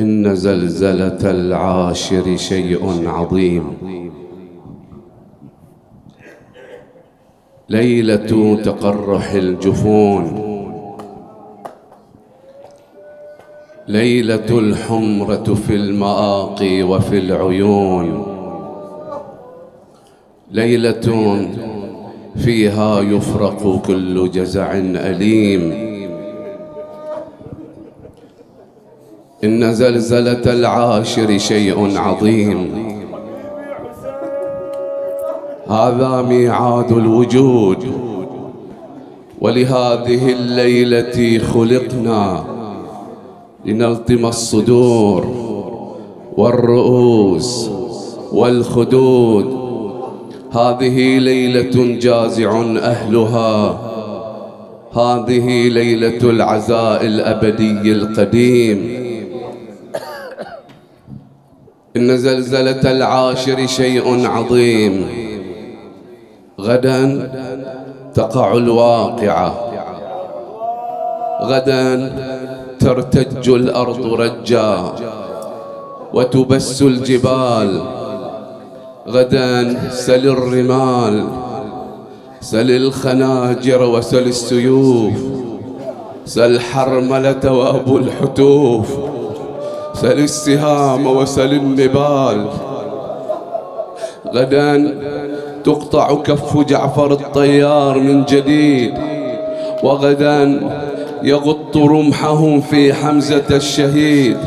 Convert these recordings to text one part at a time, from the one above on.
إن زلزلة العاشر شيء عظيم. ليلة تقرح الجفون، ليلة الحمرة في المآقي وفي العيون، ليلة فيها يفرق كل جزع أليم. إن زلزلة العاشر شيء عظيم. هذا ميعاد الوجود، ولهذه الليلة خلقنا لنلطم الصدور والرؤوس والخدود. هذه ليلة جازع أهلها، هذه ليلة العزاء الأبدي القديم. إن زلزلة العاشر شيء عظيم. غدا تقع الواقعة، غدا ترتج الأرض رجا وتبس الجبال، غدا سل الرمال، سل الخناجر وسل السيوف، سل حرملة وأبو الحتوف، سل السهام وسل النبال. غدا تقطع كف جعفر الطيار من جديد، وغدا يغط رمحهم في حمزة الشهيد،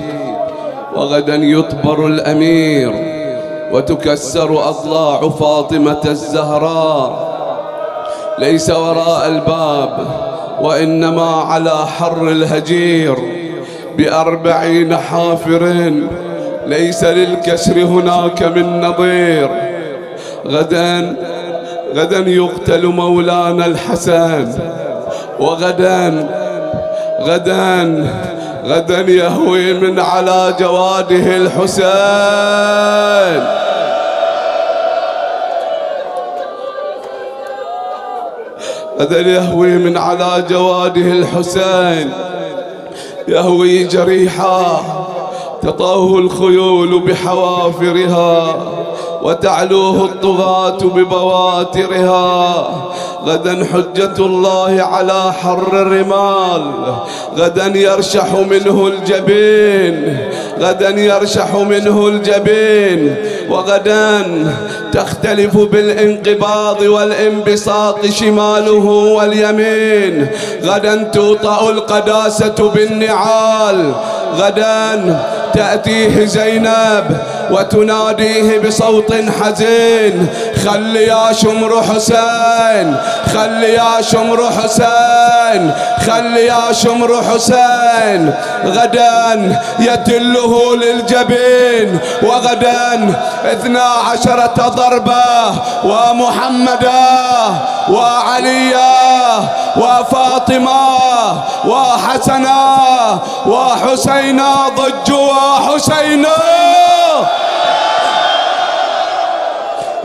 وغدا يطبر الأمير وتكسر أضلاع فاطمة الزهراء. ليس وراء الباب وإنما على حر الهجير ب40 حافر، ليس للكسر هناك من نظير. غدا يقتل مولانا الحسن، وغدا يهوي من على جواده الحسين. غدا يهوي من على جواده الحسين، يهوي جريحا تطاه الخيول بحوافرها وتعلوه الطغاة ببواترها. غدا حجة الله على حر الرمال، غدا يرشح منه الجبين، وغدا تختلف بالانقباض والانبساط شماله واليمين. غدا توطأ القداسة بالنعال، غدا تأتيه زينب وتناديه بصوت حزين: خل يا شمر حسين، خل يا شمر حسين، خل يا شمر حسين. غدا يتله للجبين، وغدا 12 ضربة، ومحمدا وعليا وفاطمة وحسنا وحسينا ضجوا حسينا.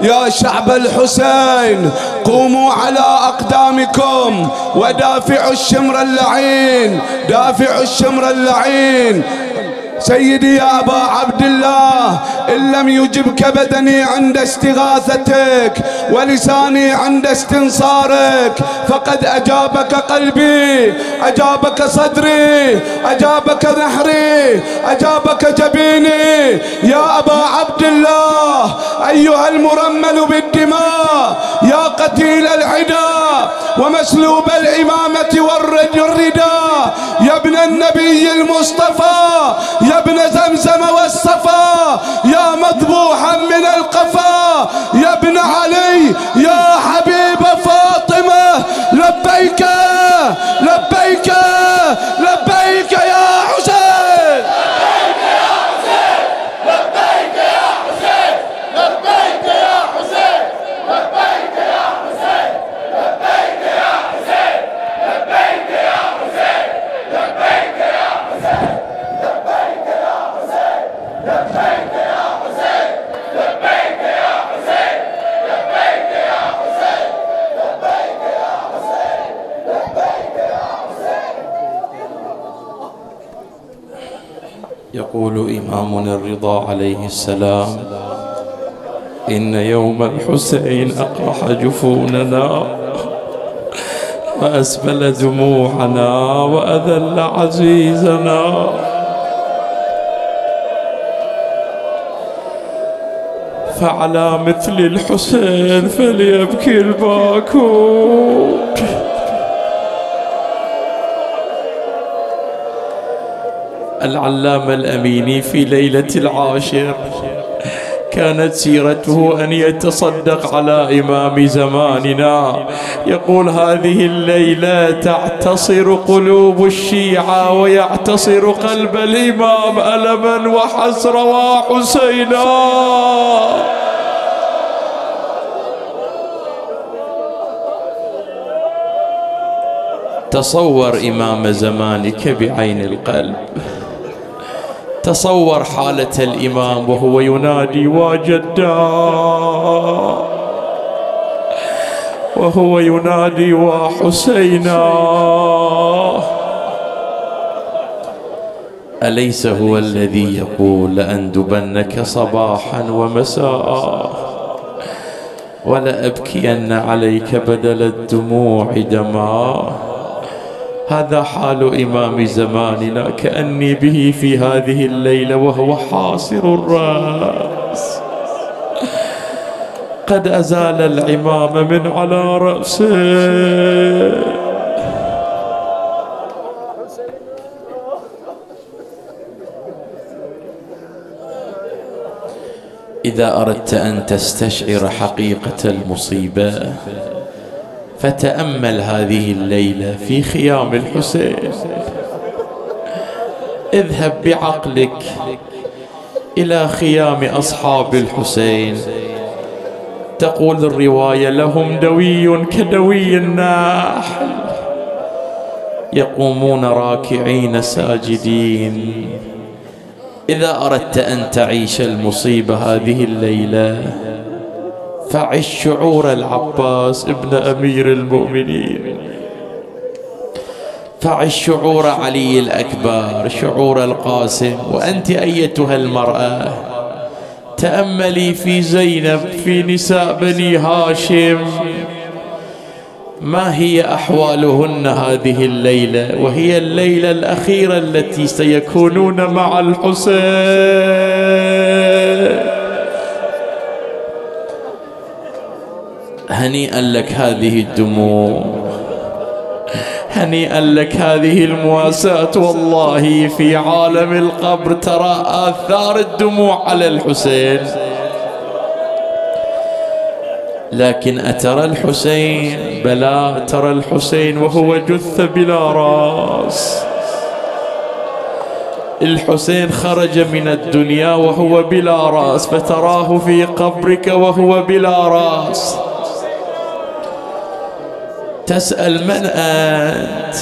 يا شعب الحسين قوموا على أقدامكم ودافعوا الشمر اللعين، دافعوا الشمر اللعين. سيدي يا أبا عبد الله، إن لم يجبك بدني عند استغاثتك ولساني عند استنصارك، فقد أجابك قلبي، أجابك صدري، أجابك نحري، أجابك جبيني. يا أبا عبد الله أيها المرمل بالدماء، يا قتيل العدا ومسلوب الإمامة والرداء، يا ابن النبي المصطفى، يا ابن زمزم والصفا، يا مذبوحا من القفا، يا ابن علي، يا حبيب فاطمة، لبيك لبيك لبيك يا حسين، لبيك يا حسين، لبيك يا حسين، لبيك يا حسين، لبيك يا حسين، لبيك يا حسين، لبيك يا حسين، لبيك يا حسين، لبيك يا حسين، لبيك يا حسين، لبيك يا حسين، لبيك يا حسين، لبيك يا حسين، لبيك يا حسين. يقول إمامنا الرضا عليه السلام: إن يوم الحسين أقرح جفوننا وأسبل دموعنا وأذل عزيزنا. فعلى مثل الحسين فليبكي الباكون، العلامة الأميني في ليلة العاشر كانت سيرته أن يتصدق على إمام زماننا، يقول: هذه الليلة تعتصر قلوب الشيعة ويعتصر قلب الإمام ألما وحسرا وحسينا. تصور إمام زمانك بعين القلب، تصور حالة الإمام وهو ينادي واجدا، وهو ينادي وحسينا. أليس هو الذي يقول: لأندبنك صباحا ومساء ولأبكين عليك بدل الدموع دما؟ هذا حال إمام زماننا، كأني به في هذه الليلة وهو حاصر الرأس، قد أزال العمامة من على رأسه. إذا أردت أن تستشعر حقيقة المصيبة فتأمل هذه الليلة في خيام الحسين، اذهب بعقلك إلى خيام أصحاب الحسين. تقول الرواية: لهم دوي كدوي النحل، يقومون راكعين ساجدين. إذا أردت أن تعيش المصيبة هذه الليلة فعش شعور العباس ابن أمير المؤمنين، فعش شعور علي الأكبر، شعور القاسم. وأنت أيتها المرأة تأملي في زينب، في نساء بني هاشم، ما هي أحوالهن هذه الليلة، وهي الليلة الأخيرة التي سيكونون مع الحسين. هنيئا لك هذه الدموع، هنيئا لك هذه المواساة. والله في عالم القبر ترى آثار الدموع على الحسين، لكن أترى الحسين؟ بلى، ترى الحسين وهو جثة بلا رأس. الحسين خرج من الدنيا وهو بلا رأس، فتراه في قبرك وهو بلا رأس. تسأل: من أنت؟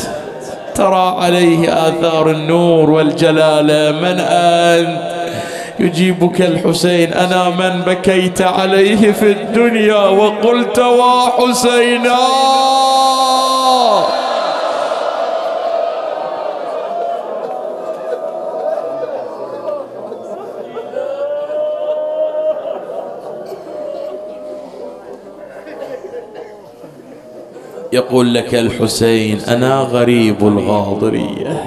ترى عليه آثار النور والجلالة. من أنت؟ يجيبك الحسين: أنا من بكيت عليه في الدنيا وقلت وحسينا. يقول لك الحسين: أنا غريب الغاضرية،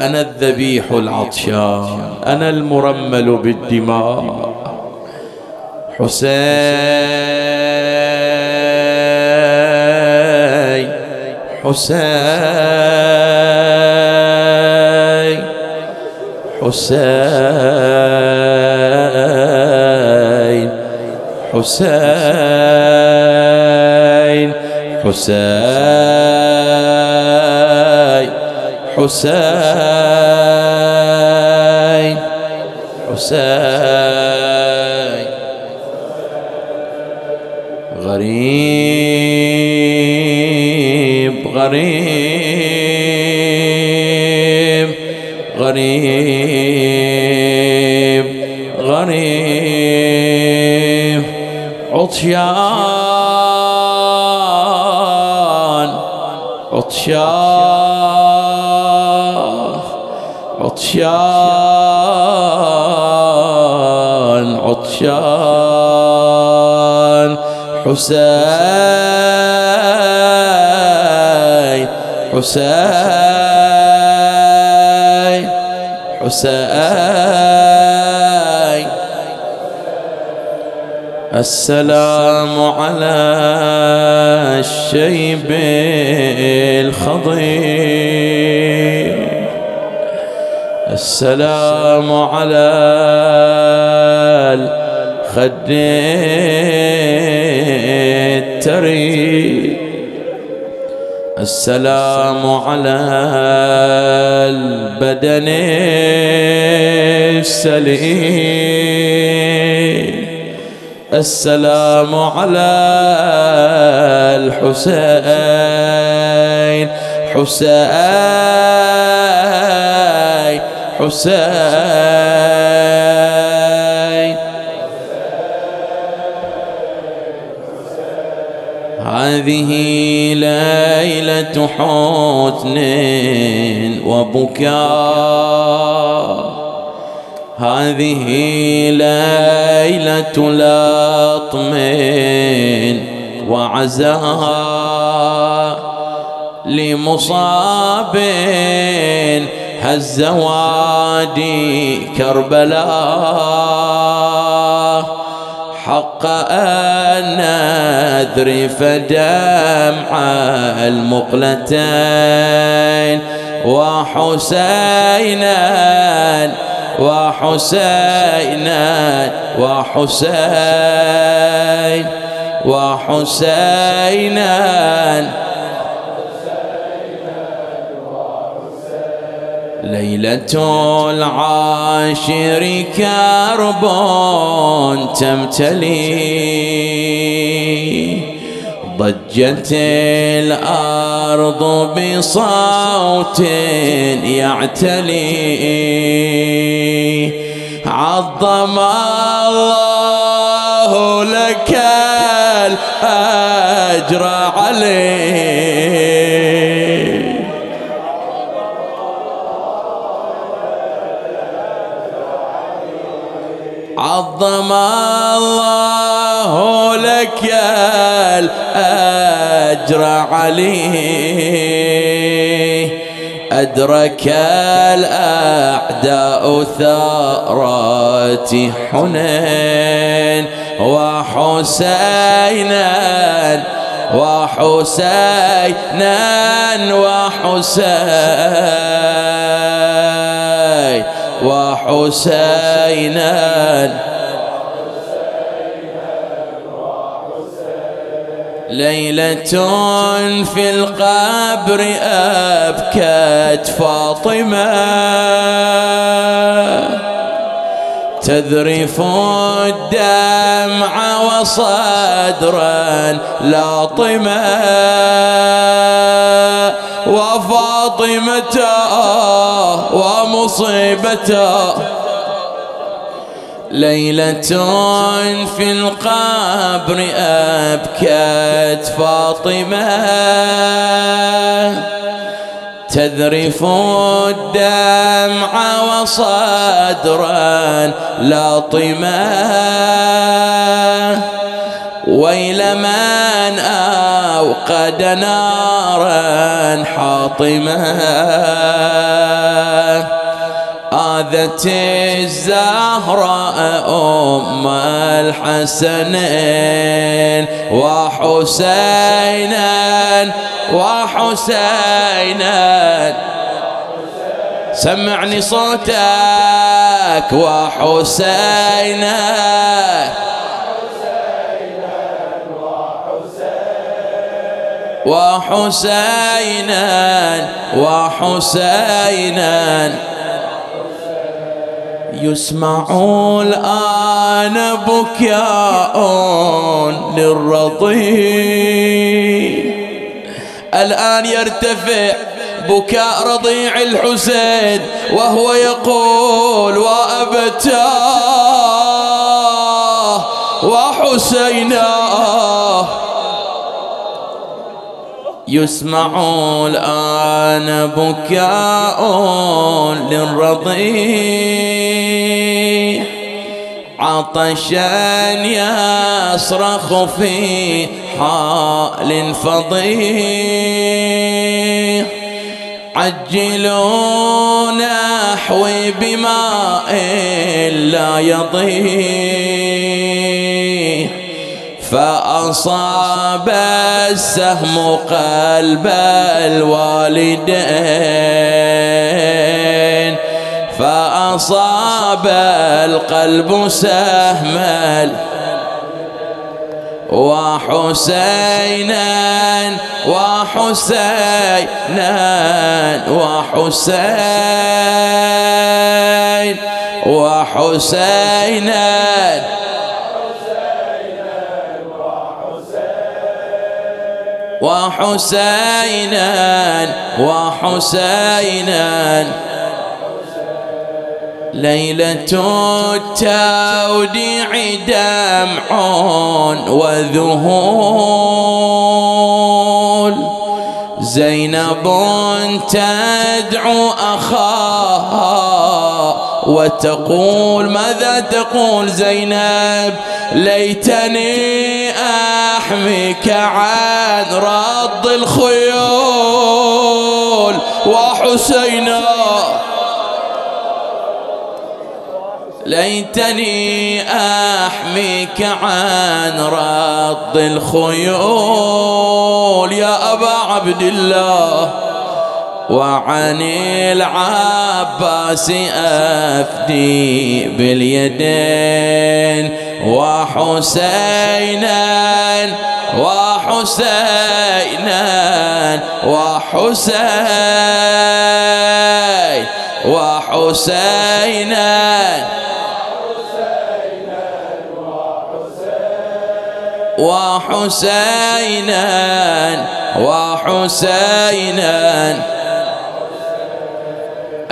أنا الذبيح العطشان، أنا المرمل بالدماء. حسين حسين حسين حسين حسين حسين حسين. غريب غريب غريب غريب عطشان عطشان عطشان عطشان حسين حسين حسين السلام على الشيب الخضير السلام على الخد التري السلام على البدن السليم السلام على الحسين حسين حسين هذه ليلة حزن وبكاء هذه ليلة لطم وعزاء لمصاب هز وادي كربلاء حق النذر فدمع المقلتين وحسينا وحسينا وحسين وحسينا ليلة العاشر كرب تمتلي ضجت الأرض بصوت يعتلي عظم الله لك الأجر عليه عظم الله لك الأجر عليه أدرك الأعداء ثارات حنين وحسينا وحسينا وحسين وحسينا ليلة في القبر أبكت فاطمة تذرف الدمع وصدرا لاطمة وفاطمة ومصيبة ليلة في القبر أبكت فاطمة تذرف الدمع وصدرا لاطمة ويل من أوقد نارا حاطمة آذت الزهراء أم الحسنين وحسينا وحسينا سمعني صوتك وحسينا وحسينا وحسينا يسمع الآن بكاء للرضيع الآن يرتفع بكاء رضيع الحسين وهو يقول وأبتاه وحسيناه يسمع الآن بكاء للرضيع عطشا يصرخ في حال فضيع عجلوا نحوي بماء لا يضيع فأصاب السهم قلب الوالدين فأصاب القلب سهما وحسينا وحسينا وحسين وحسينا وحسينا وحسينا ليلة التوديع دمع وذهول زينب تدعو أخاها وتقول ماذا تقول زينب ليتني أحميك عن رد الخيول وحسينا ليتني أحميك عن رد الخيول يا أبا عبد الله وعن العباس أفدي باليدين وحسينا وحسينا وحسين وحسينا وحسينا وحسينا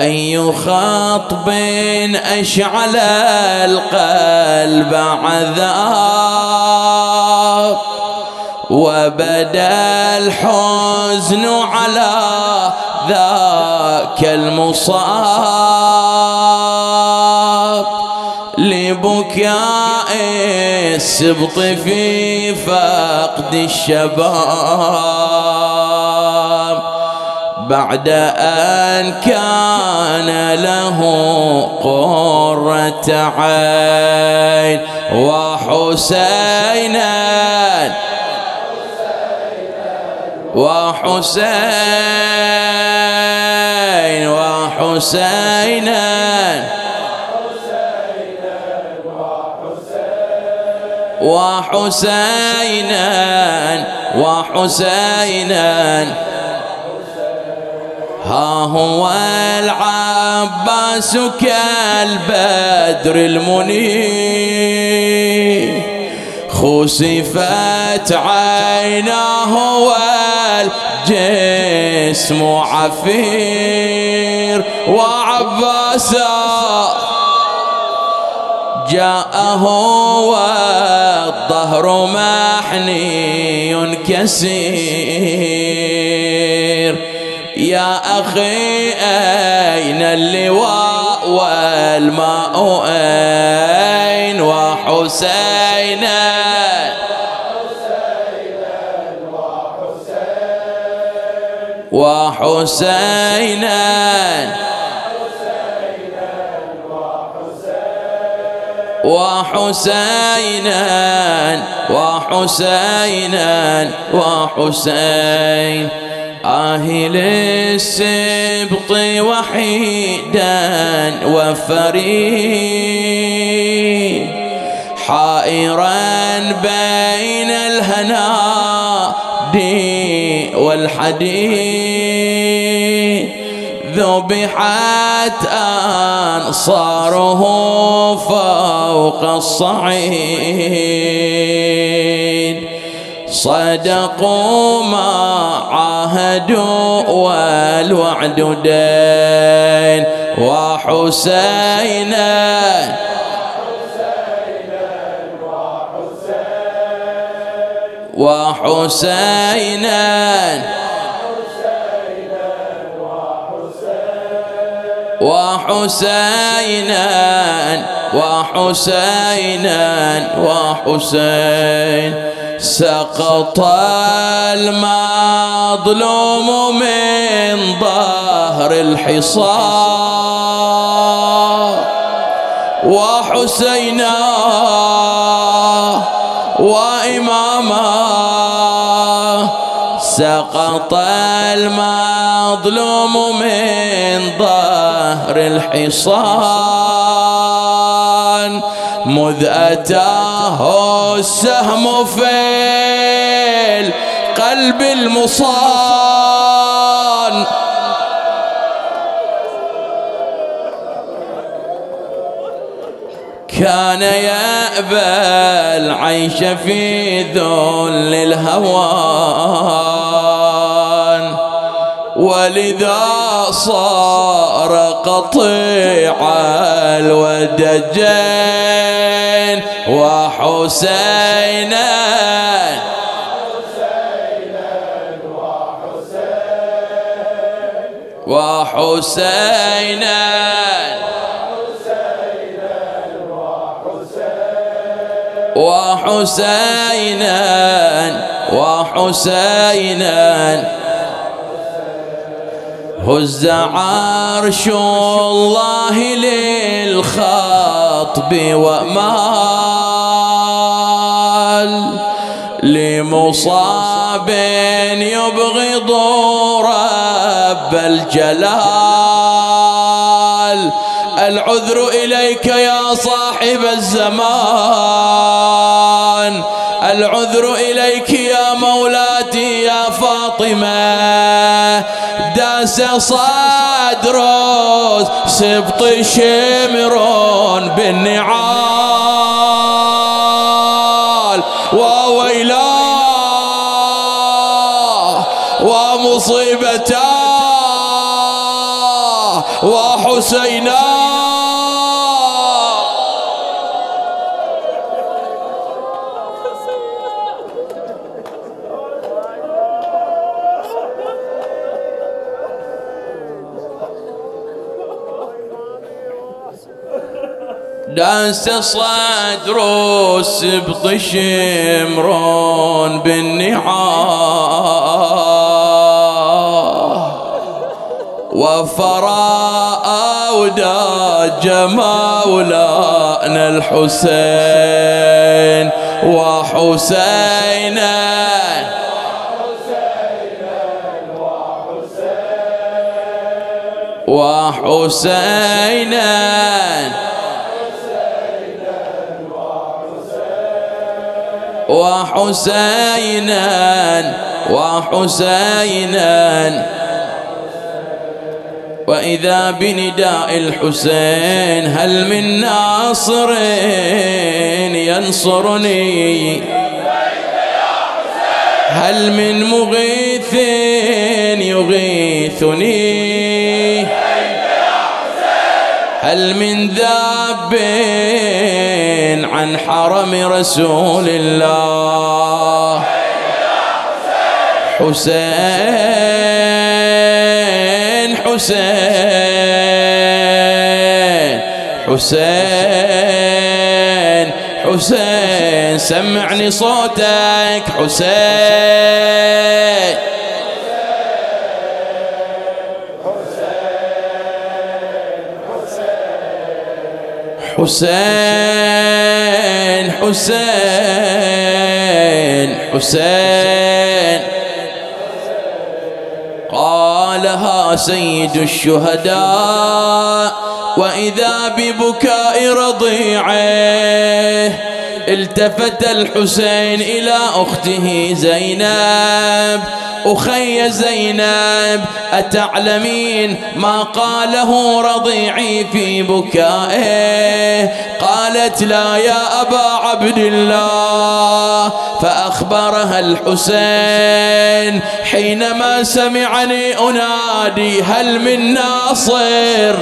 أي خطب أشعل القلب عذاب وبدا الحزن على ذاك المصاب لبكاء السبط في فقد الشباب بعد أن كان له قرة عين وحسينا وحسين وحسينا وحسينا وحسينا ها هو العباس كالبدر المنير خسفت عيناه والجسم عفير وعباسا جاءه والظهر محني كسير يا أخي أين اللواء والماء أين وحسينا وحسينا وحسينا وحسينا وحسين آهل السبط وحيدا وفريد حائرا بين الهناد والحديد ذبحت أنصاره فوق الصعيد صدقوا ما عاهدوا والوعد دين وحسينا وحسينا وحسين سقط المظلوم من ظهر الحصار وحسينا وإماما سقط المظلوم من ظهر الحصان مذ أتاه السهم في القلب المصان كان يأبى العيش في ذل الهوان ولذا صار قطيع الودجين وحسينا هز عرش الله للخطب ومال لمصاب يبغض رب الجلال العذر إليك يا صاحب الزمان العذر إليك يا مولاتي يا فاطمة داس صدره سبط شمر بالنعال وويلاه ومصيبتاه وحسيناه داس صدر السبط شمر بالنعاه وفراء أوداج مولانا الحسين وحسينا وحسينا وإذا بنداء الحسين هل من ناصر ينصرني هل من مغيث يغيثني هل من ذاب عن حرم رسول الله حسين حسين حسين حسين سمعني صوتك حسين حسين قالها سيد الشهداء وإذا ببكاء رضيعه التفت الحسين إلى أخته زينب أخي زينب أتعلمين ما قاله رضيعي في بكائه قالت لا يا أبا عبد الله فأخبرها الحسين حينما سمعني أنادي هل من ناصر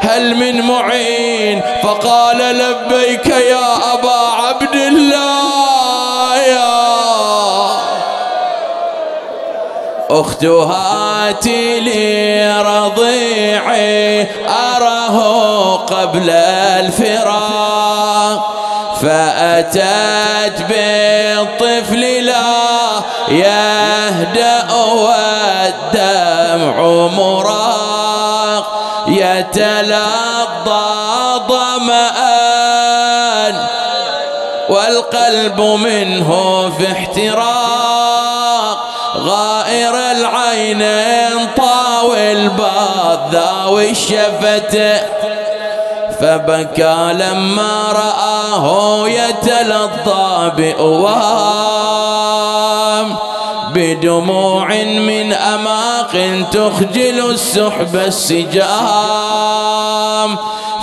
هل من معين فقال لبيك يا أبا عبد الله يا أخت هاتي لي رضيعي قبل الفراق فأتت بالطفل لا يهدأ والدمع مراق يتلظى ظمآن والقلب منه في احتراق غائر العينين طاوي الباذ ذاوي الشفة فبكى لما رآه يتلظى بأوام بدموع من أماق تخجل السحب السجام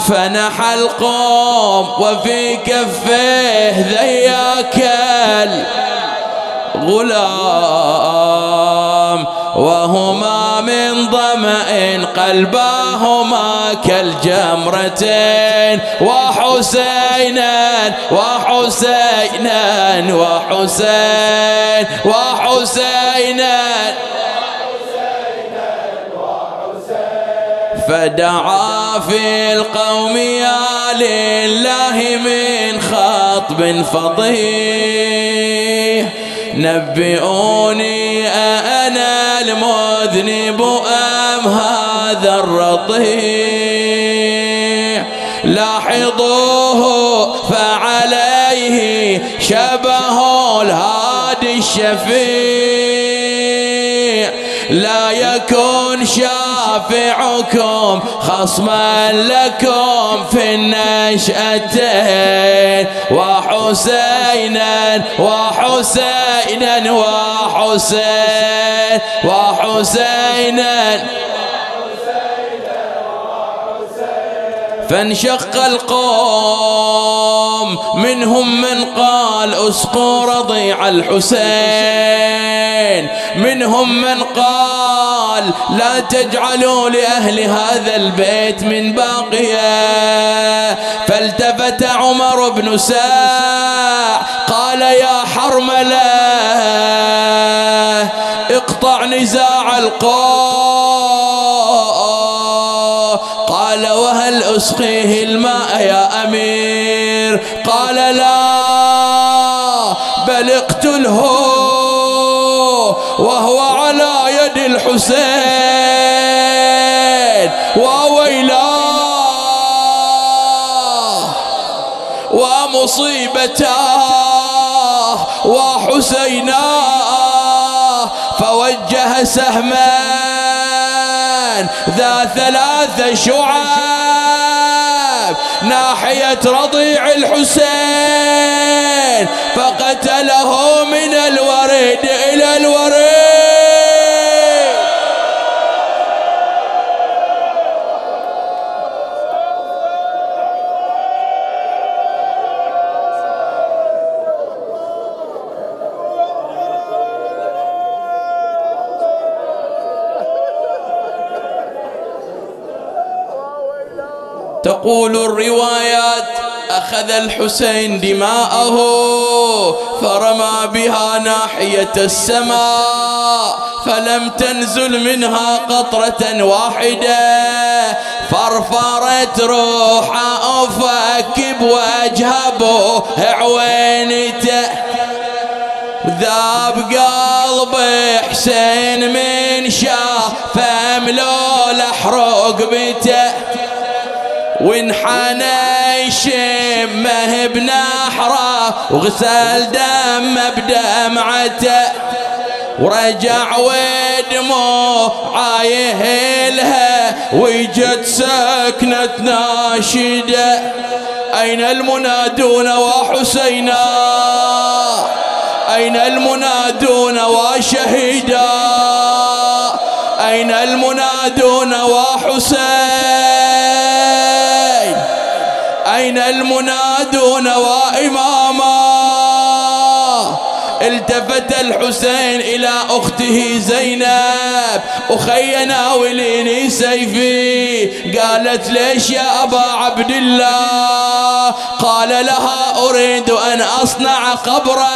فنحى القوم وفي كفيه ذياك الغلام وهما من ظمأ قلباهما كالجمرتين وحسينا وحسينا وحسين وحسينا فدعا في القوم يا لله من خطب فضيح نبئوني أنا المذنب أم هذا الرضيع لاحظوه فعليه شبه الهادي الشفيع لا يكون شافعكم خصما لكم في النشأتين وحسينا وحسينا وحسين وحسينا فانشق القوم منهم من قال اسقوا رضيع الحسين منهم من قال لا تجعلوا لأهل هذا البيت من باقية فالتفت عمر بن ساع قال يا حرملة اقطع نزاع القوم قال وهل أسقيه الماء يا أمير قال لا بل اقتله وهو على يد الحسين وويلاه ومصيبتاه وحسيناه فوجه سهما ذا ثلاث شعاب ناحية رضيع الحسين فقتله من الوريد إلى الوريد تقول الروايات أخذ الحسين دماءه فرمى بها ناحية السماء فلم تنزل منها قطرة واحدة فرفرت روحه فكب وأجهبه عوينته ذاب قلب حسين من شاف أملول أحرق بته وانحنى شمه بنحره وغسل دمه بدمعته ورجع ودموع عايهلها وجت سكنة ناشدة أين المنادون وحسينا أين المنادون وشهيدا أين المنادون وحسين أين المنادون وإماما التفت الحسين إلى أخته زينب أخي ناوليني سيفي قالت ليش يا أبا عبد الله قال لها أريد أن أصنع قبرا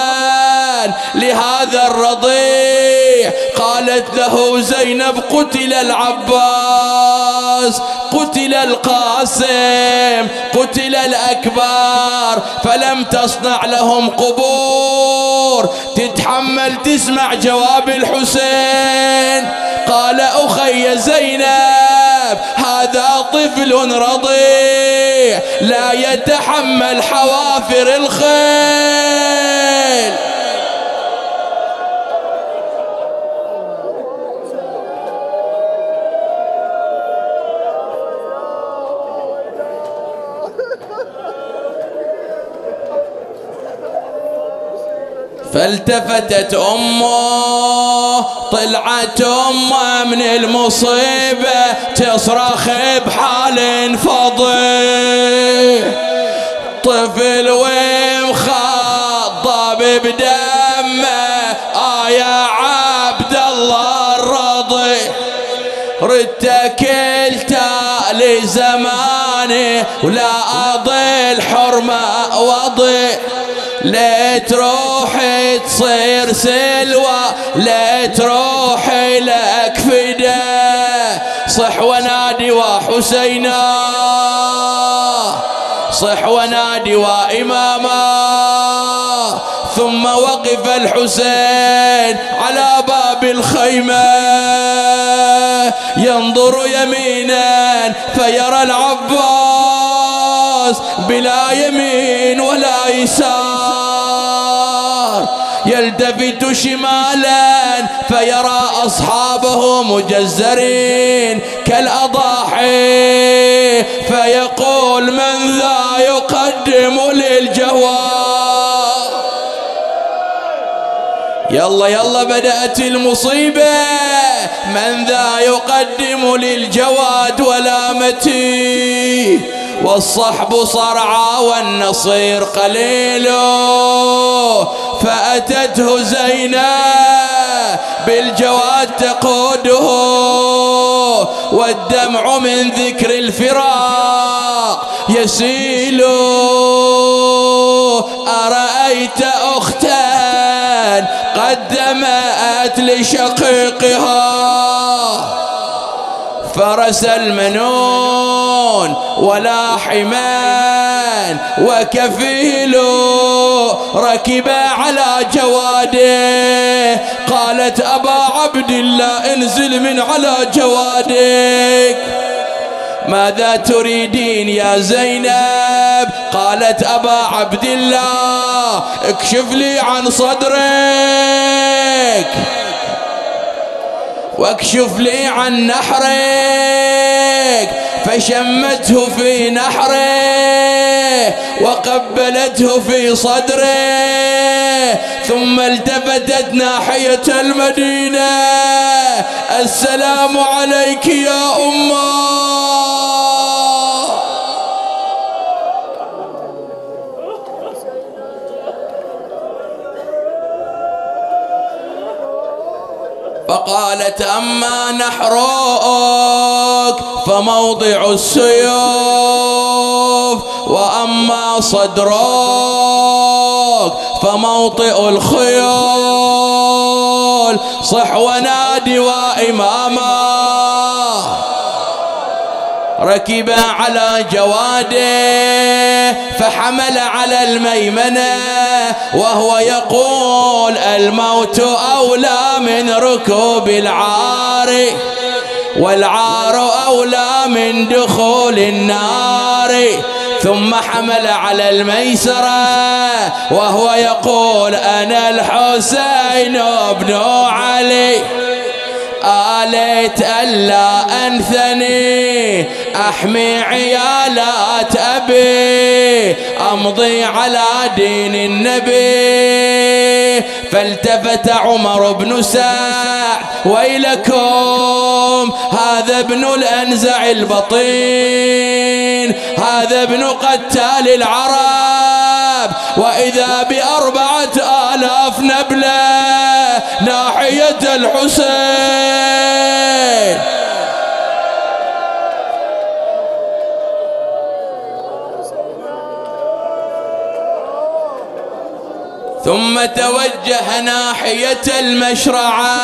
لهذا الرضيع. قالت له زينب قتل العباس، قتل القاسم، قتل الأكبر، فلم تصنع لهم قبور. تتحمل تسمع جواب الحسين؟ قال أخي زينب هذا طفل رضيع لا يتحمل حوافر الخيل. فالتفتت أمه، طلعت أمه من المصيبة تصرخ بحال فظيع. طفل ومخضب بدمه، يا عبد الله الرضيع ردتك التالي زماني ولا أضل حرمة وضيع. لا تروحي تصير سلوى، لا تروحي لك فدا. صح ونادي وحسينا، صح ونادي وإماما. ثم وقف الحسين على باب الخيمة ينظر يمينا فيرى العباس بلا يمين ولا يسار، يلتفت شمالا فيرى أصحابه مجزرين كالأضاحي، فيقول من ذا يقدم للجواب؟ يلا يلا بدأت المصيبة. من ذا يقدم للجواد ولامتي، والصحب صرعى والنصير قليل. فأتته زينب بالجواد تقوده، والدمع من ذكر الفراق يسيل. أرأيت أختا قدمت لشقيقها، فرس المنون ولا حمان وكفيل ركب على جواده. قالت أبا عبد الله انزل من على جوادك. ماذا تريدين يا زينب؟ قالت أبا عبد الله اكشف لي عن صدرك واكشف لي عن نحرك. فشمته في نحره وقبلته في صدره، ثم التفتت ناحية المدينة. السلام عليك يا أمه. فقالت أما نحرك فموضع السيوف، وأما صدرك فموطئ الخيول. صح ونادي وإماما. ركب على جواده فحمل على الميمنة وهو يقول الموت أولى من ركوب العار، والعار أولى من دخول النار. ثم حمل على الميسرة وهو يقول أنا الحسين بن علي، آليت ألا أنثني أحمي عيالات أبي، أمضي على دين النبي. فالتفت عمر بن سعد ويلكم، هذا ابن الأنزع البطين، هذا ابن قتال العرب. وإذا ب4,000 نبلة ناحية الحسين. ثم توجه ناحية المشرعة،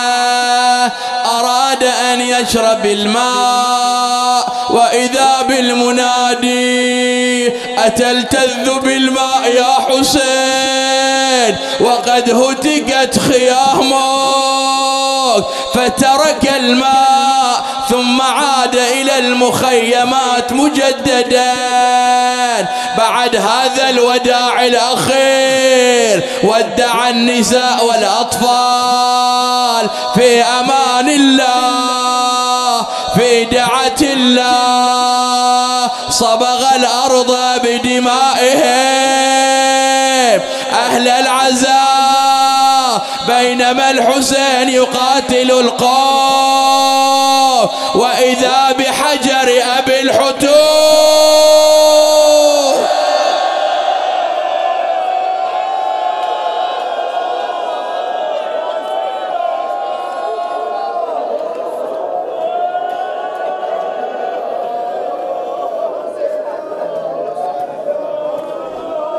أراد أن يشرب الماء، وإذا بالمنادي أتلتذ بالماء يا حسين وقد هتكت خيامك، فترك الماء ثم عاد إلى المخيمات مجددا بعد هذا الوداع الأخير، ودع النساء والأطفال في أمان الله، في دعة الله، صبغ الأرض بدمائهم أهل العزاء، بينما الحسين يقاتل القوم وإذا بحجر أبي الحتوم.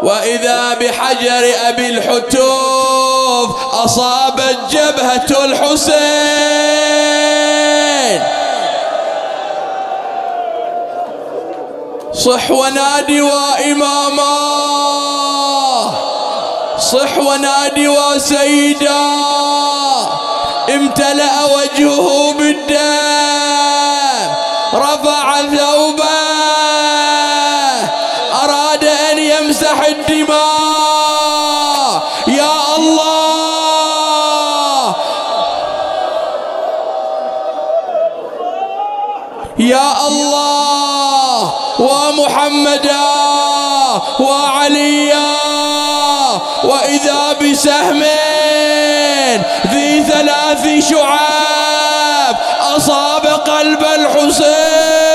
وإذا بحجر أبي الحتوف أصابت جبهة الحسين. صح ونادي وإماما، صح ونادي وسيدا، امتلأ وجهه بالدم، رفع ثوبه، امسح الدماء. يا الله يا الله، ومحمدا وعليا. وإذا بسهم ذي 3 شعاب أصاب قلب الحسين.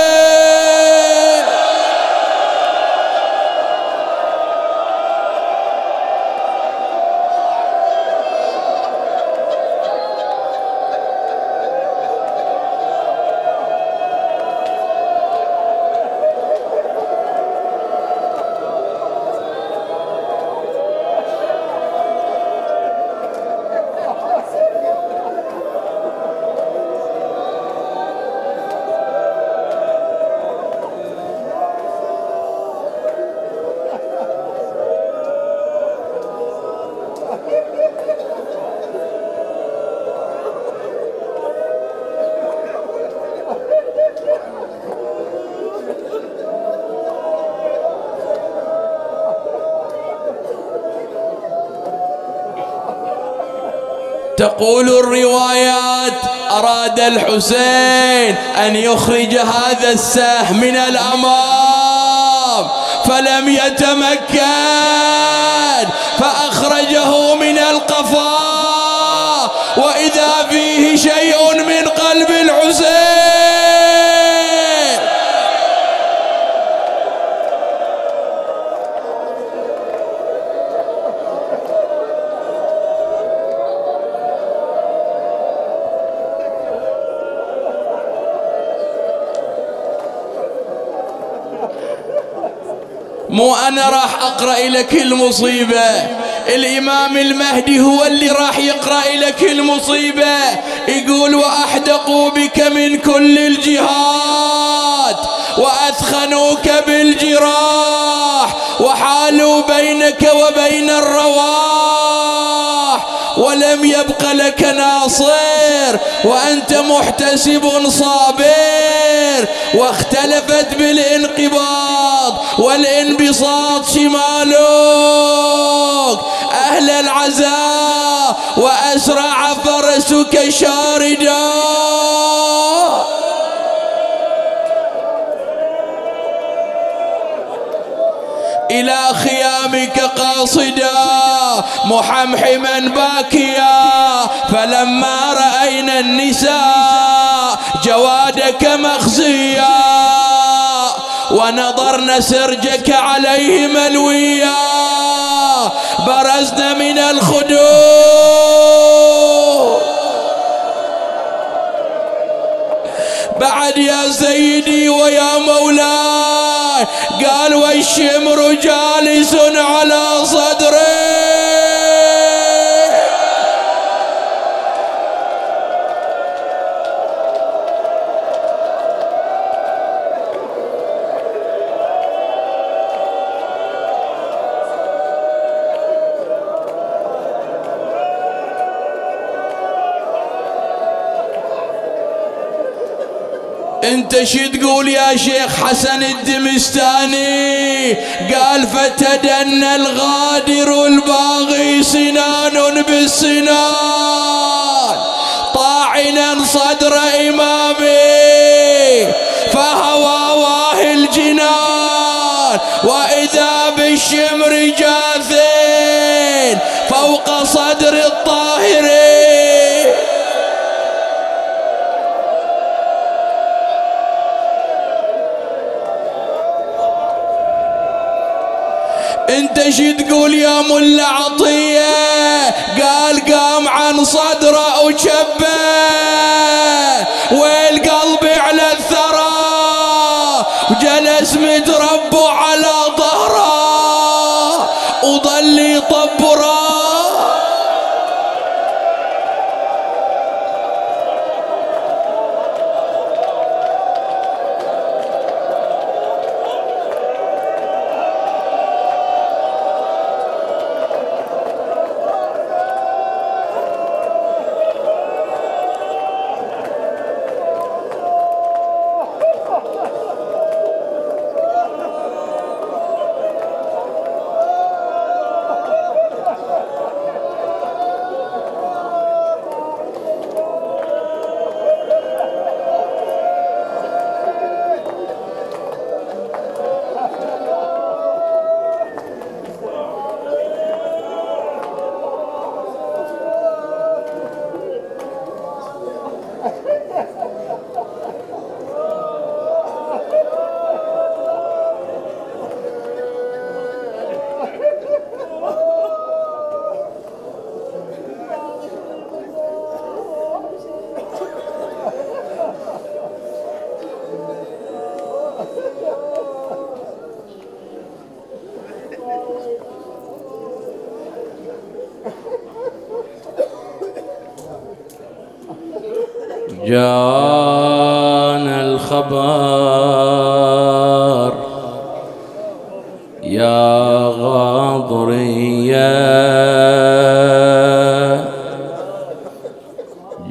تقول الروايات أراد الحسين أن يخرج هذا السهم من الأمام فلم يتمكن، فأخرجه من القفا وإذا فيه شيء من قلب الحسين. مو أنا راح أقرأ لك المصيبة، الإمام المهدي هو اللي راح يقرأ لك المصيبة. يقول وأحدقوا بك من كل الجهات وأثخنوك بالجراح وحالوا بينك وبين الرواح ولم يبق لك ناصر وأنت محتسب صابر، واختلفت بالانقباض والانبساط شمالك أهل العزاء، وأسرع فرسك شاردا. إلى خيامك قاصدا محمحما باكيا، فلما رأينا النساء جوادك مخزيا ونظرنا سرجك عليه ملويا، برزنا من الخدود. بعد يا سيدي ويا مولاي، قال والشمر جالس على صدري. انت شو تقول يا شيخ حسن الدمستاني؟ قال فتدنى الغادر الباغي سنان بالسنان طاعنا صدر إمامي فهوى واهي الجنان وإذا بالشمر جاثين فوق صدر الطاهرين. انت شو تقول يا ملا عطية؟ قال قام عن صدره وشبه والقلب على الثرى وجلس متربع على ظهره وظل يطبره. جاءنا الخبر يا غاضرية،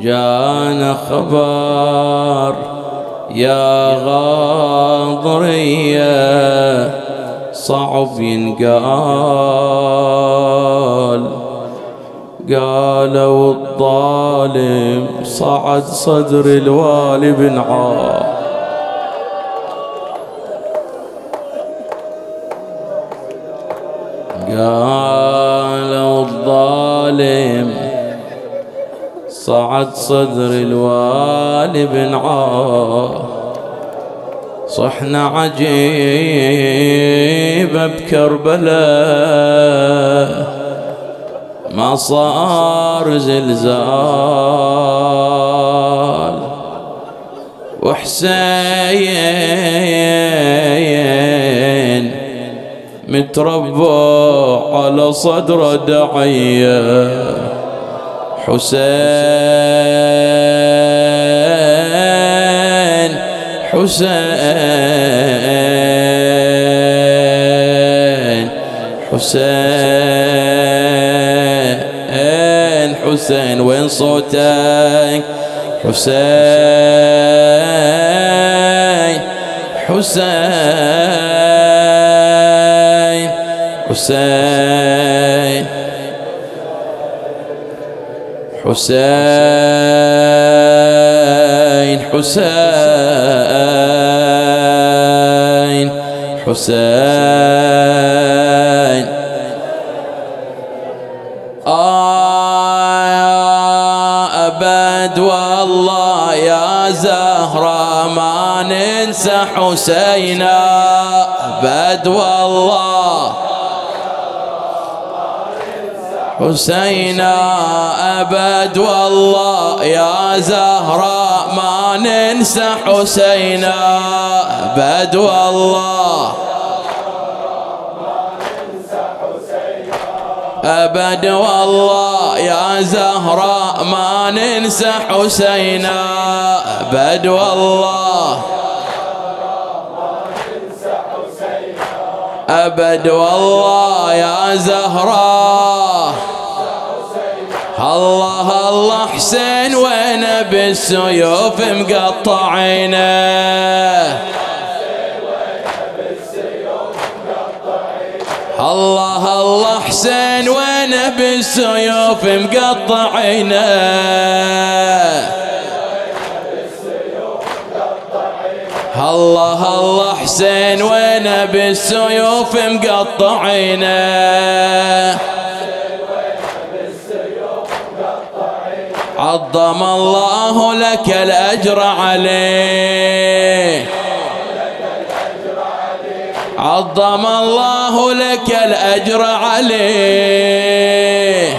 جاءنا خبر يا غاضرية صعب ينقال. قالوا الظالم صعد صدر الوالي بن عاص، قالوا الظالم صعد صدر الوالي بن عاص. صحنا عجيبة بكربلاء ما صار زلزال، وحسين متربع على صدر دعية، حسين حسين حسين وين صوتك؟ حسين حسين حسين حسين حسين حسين. والله يا زهرة ما ننسى حسينا أبد، والله حسينا أبد، والله يا زهرة ما ننسى حسينا أبد، والله أبد، والله يا زهراء ما ننسى حسينا أبد، والله أبد، والله يا زهراء الله الله حسين وانا بالسيوف مقطعينه الله الله حسين وانا بالسيوف مقطعينه الله الله حسين وانا بالسيوف مقطعينه عظم الله لك الاجر عليه عظم الله لك الاجر عليه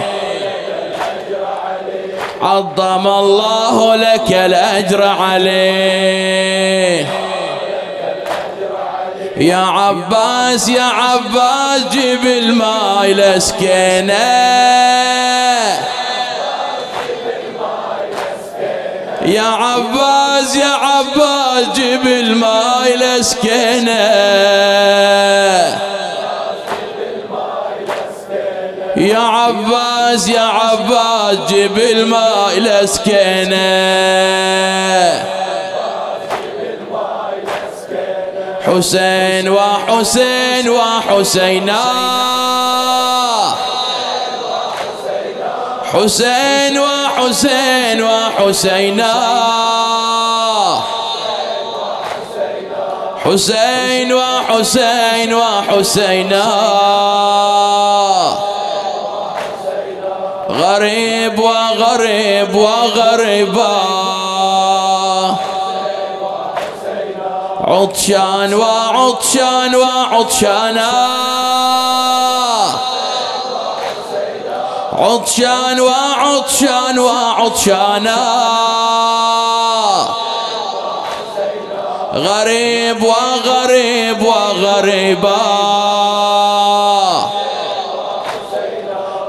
عظم الله لك الاجر عليه يا عباس يا عباس جيب الماي لسكينه يا عباس يا عباس جيب الماي لسكينه يا عباس يا عباس جيب الماي لسكينه حسين وحسين وحسينا حسين وحسين وحسينا حسين وحسين وحسينا غريب وغريب وغريبا عطشان وعطشان وعطشانا عطشان وعطشان وعطشانا غريب وغريب وغريبا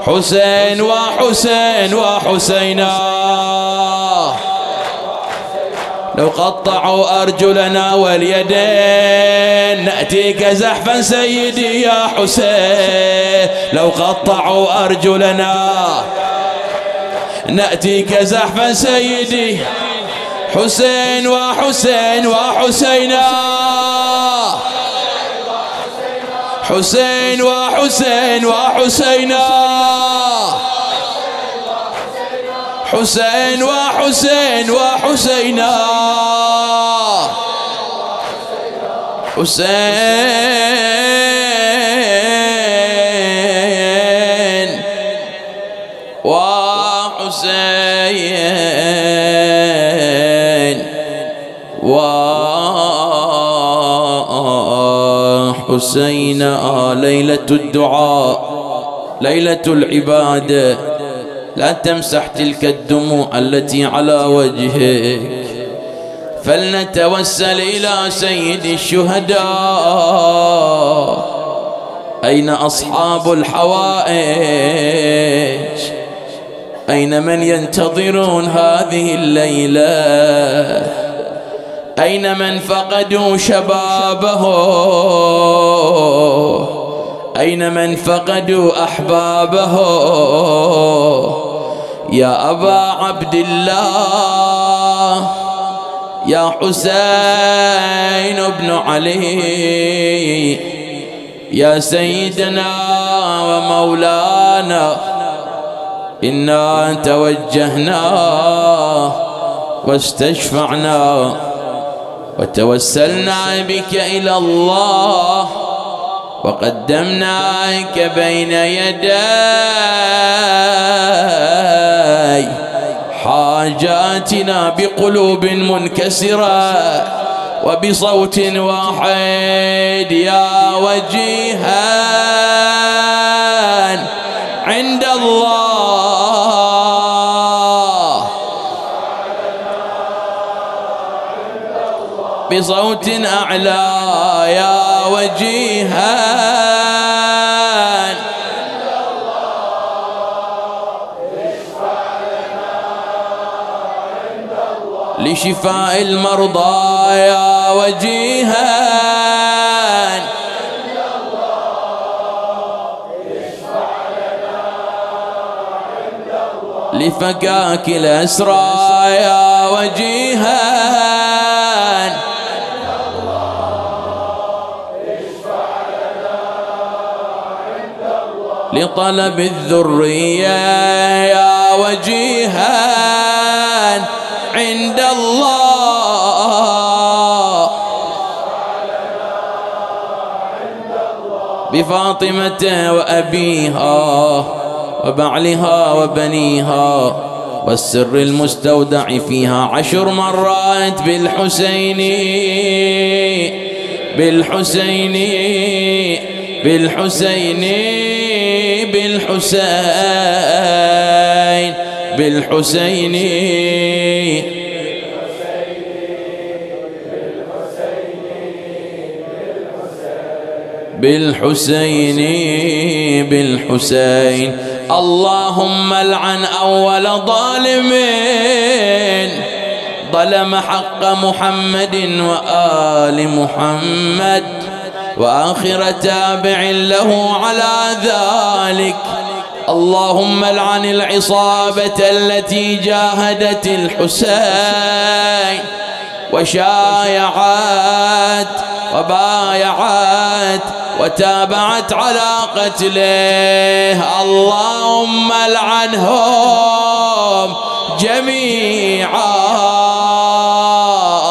حسين وحسين وحسينا لو قطعوا أرجلنا واليدين نأتيك زحفا سيدي يا حسين لو قطعوا أرجلنا نأتيك زحفا سيدي حسين وحسين وحسينا حسين وحسين وحسينا حسين وحسين وحسينا حسين وحسين وحسينا ليلة الدعاء ليلة العبادة لا تمسح تلك الدموع التي على وجهك فلنتوسل إلى سيد الشهداء أين أصحاب الحوائج أين من ينتظرون هذه الليلة أين من فقدوا شبابهم أين من فقدوا أحبابهم يا أبا عبد الله يا حسين بن علي يا سيدنا ومولانا إنا توجهنا واستشفعنا وتوسلنا بك إلى الله وقدمناك بين يدي حاجاتنا بقلوب منكسرة وبصوت واحد يا وجيها عند الله بصوت أعلى يا وجيها لشفاء المرضى يا وجيها عند الله اشفع لنا عند الله لفكاك الأسرى يا وجيهان. اشفع لنا عند الله لطلب الذرية يا وجيهان عند الله. بفاطمة وأبيها وبعلها وبنيها والسر المستودع فيها 10 مرات بالحسيني بالحسيني بالحسيني بالحسين بالحسيني بالحسيني بالحسين. اللهم لعن أول ظالم ظلم حق محمد وآل محمد وآخر تابع له على ذلك. اللهم لعن العصابة التي جاهدت الحسين وشايعت وبايعت وتابعت على قتله. اللهم لعنهم جميعا.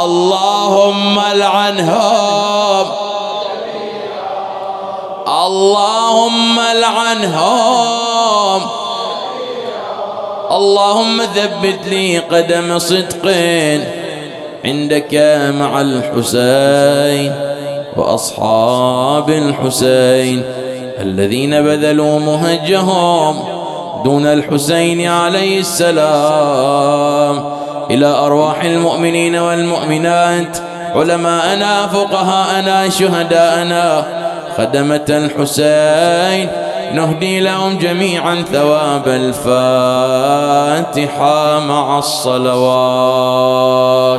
اللهم لعنهم جميعا. اللهم لعنهم جميعا. اللهم ثبت لي قدم صدق عندك مع الحسين وأصحاب الحسين الذين بذلوا مهجهم دون الحسين عليه السلام. إلى أرواح المؤمنين والمؤمنات علماءنا فقهاءنا شهداءنا خدمة الحسين نهدي لهم جميعا ثواب الفاتحة مع الصلوات.